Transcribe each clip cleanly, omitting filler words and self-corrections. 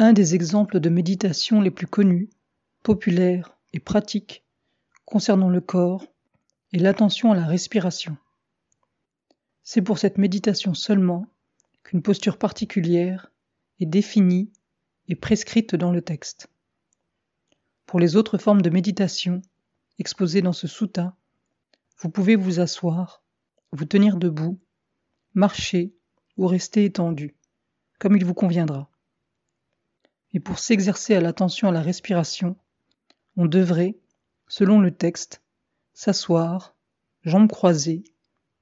Un des exemples de méditation les plus connus, populaires et pratiques concernant le corps est l'attention à la respiration. C'est pour cette méditation seulement qu'une posture particulière est définie et prescrite dans le texte. Pour les autres formes de méditation exposées dans ce sutta, vous pouvez vous asseoir, vous tenir debout, marcher ou rester étendu, comme il vous conviendra. Et pour s'exercer à l'attention à la respiration, on devrait, selon le texte, s'asseoir, jambes croisées,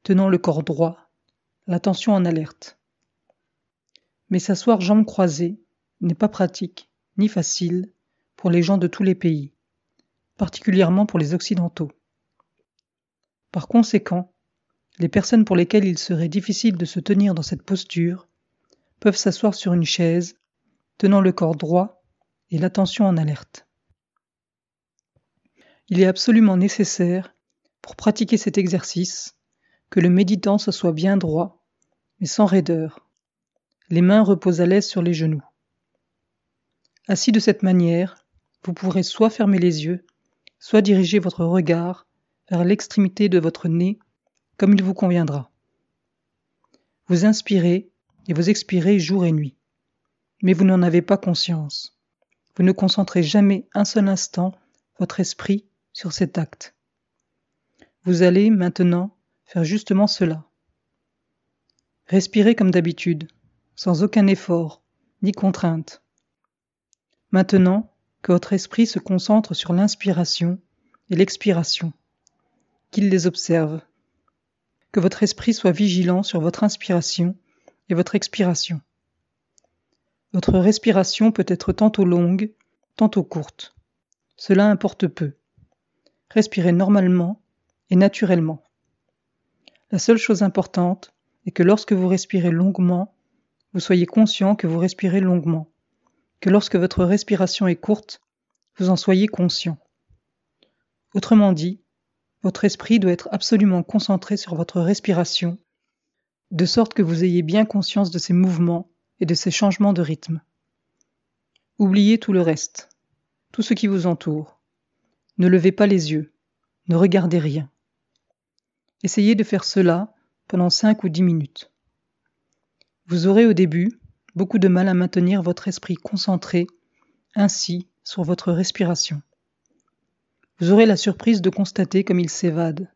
tenant le corps droit, l'attention en alerte. Mais s'asseoir jambes croisées n'est pas pratique ni facile pour les gens de tous les pays, particulièrement pour les occidentaux. Par conséquent, les personnes pour lesquelles il serait difficile de se tenir dans cette posture peuvent s'asseoir sur une chaise, tenant le corps droit et l'attention en alerte. Il est absolument nécessaire, pour pratiquer cet exercice, que le méditant se soit bien droit, mais sans raideur. Les mains reposent à l'aise sur les genoux. Assis de cette manière, vous pourrez soit fermer les yeux, soit diriger votre regard vers l'extrémité de votre nez, comme il vous conviendra. Vous inspirez et vous expirez jour et nuit. Mais vous n'en avez pas conscience. Vous ne concentrez jamais un seul instant votre esprit sur cet acte. Vous allez maintenant faire justement cela. Respirez comme d'habitude, sans aucun effort ni contrainte. Maintenant que votre esprit se concentre sur l'inspiration et l'expiration, qu'il les observe. Que votre esprit soit vigilant sur votre inspiration et votre expiration. Votre respiration peut être tantôt longue, tantôt courte. Cela importe peu. Respirez normalement et naturellement. La seule chose importante est que lorsque vous respirez longuement, vous soyez conscient que vous respirez longuement, que lorsque votre respiration est courte, vous en soyez conscient. Autrement dit, votre esprit doit être absolument concentré sur votre respiration, de sorte que vous ayez bien conscience de ses mouvements et de ces changements de rythme. Oubliez tout le reste, tout ce qui vous entoure. Ne levez pas les yeux, ne regardez rien. Essayez de faire cela pendant 5 ou 10 minutes. Vous aurez au début beaucoup de mal à maintenir votre esprit concentré ainsi sur votre respiration. Vous aurez la surprise de constater comme il s'évade.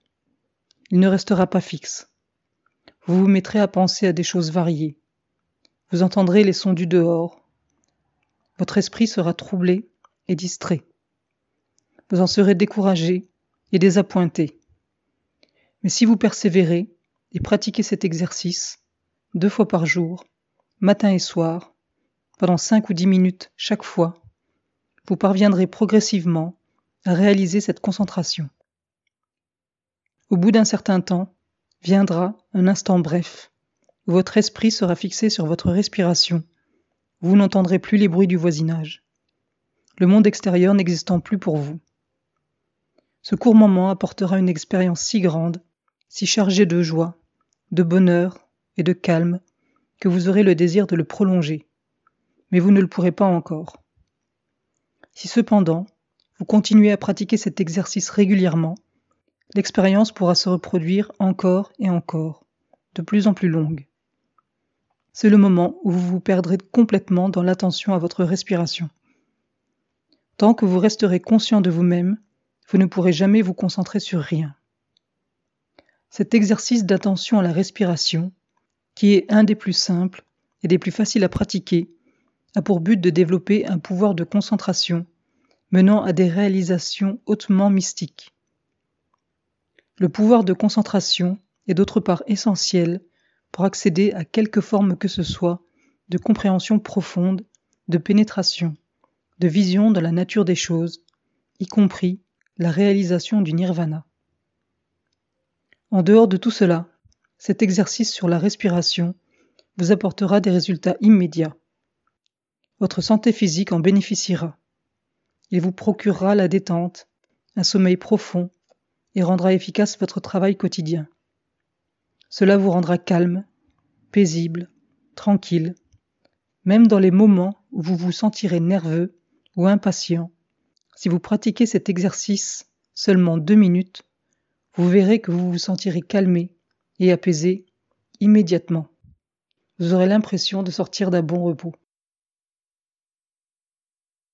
Il ne restera pas fixe. Vous vous mettrez à penser à des choses variées. Vous entendrez les sons du dehors. Votre esprit sera troublé et distrait. Vous en serez découragé et désappointé. Mais si vous persévérez et pratiquez cet exercice 2 fois par jour, matin et soir, pendant 5 ou 10 minutes chaque fois, vous parviendrez progressivement à réaliser cette concentration. Au bout d'un certain temps, viendra un instant bref. Votre esprit sera fixé sur votre respiration. Vous n'entendrez plus les bruits du voisinage. Le monde extérieur n'existant plus pour vous. Ce court moment apportera une expérience si grande, si chargée de joie, de bonheur et de calme, que vous aurez le désir de le prolonger. Mais vous ne le pourrez pas encore. Si cependant, vous continuez à pratiquer cet exercice régulièrement, l'expérience pourra se reproduire encore et encore, de plus en plus longue. C'est le moment où vous vous perdrez complètement dans l'attention à votre respiration. Tant que vous resterez conscient de vous-même, vous ne pourrez jamais vous concentrer sur rien. Cet exercice d'attention à la respiration, qui est un des plus simples et des plus faciles à pratiquer, a pour but de développer un pouvoir de concentration menant à des réalisations hautement mystiques. Le pouvoir de concentration est d'autre part essentiel pour accéder à quelque forme que ce soit de compréhension profonde, de pénétration, de vision de la nature des choses, y compris la réalisation du nirvana. En dehors de tout cela, cet exercice sur la respiration vous apportera des résultats immédiats. Votre santé physique en bénéficiera. Il vous procurera la détente, un sommeil profond et rendra efficace votre travail quotidien. Cela vous rendra calme, paisible, tranquille, même dans les moments où vous vous sentirez nerveux ou impatient. Si vous pratiquez cet exercice seulement 2 minutes, vous verrez que vous vous sentirez calmé et apaisé immédiatement. Vous aurez l'impression de sortir d'un bon repos.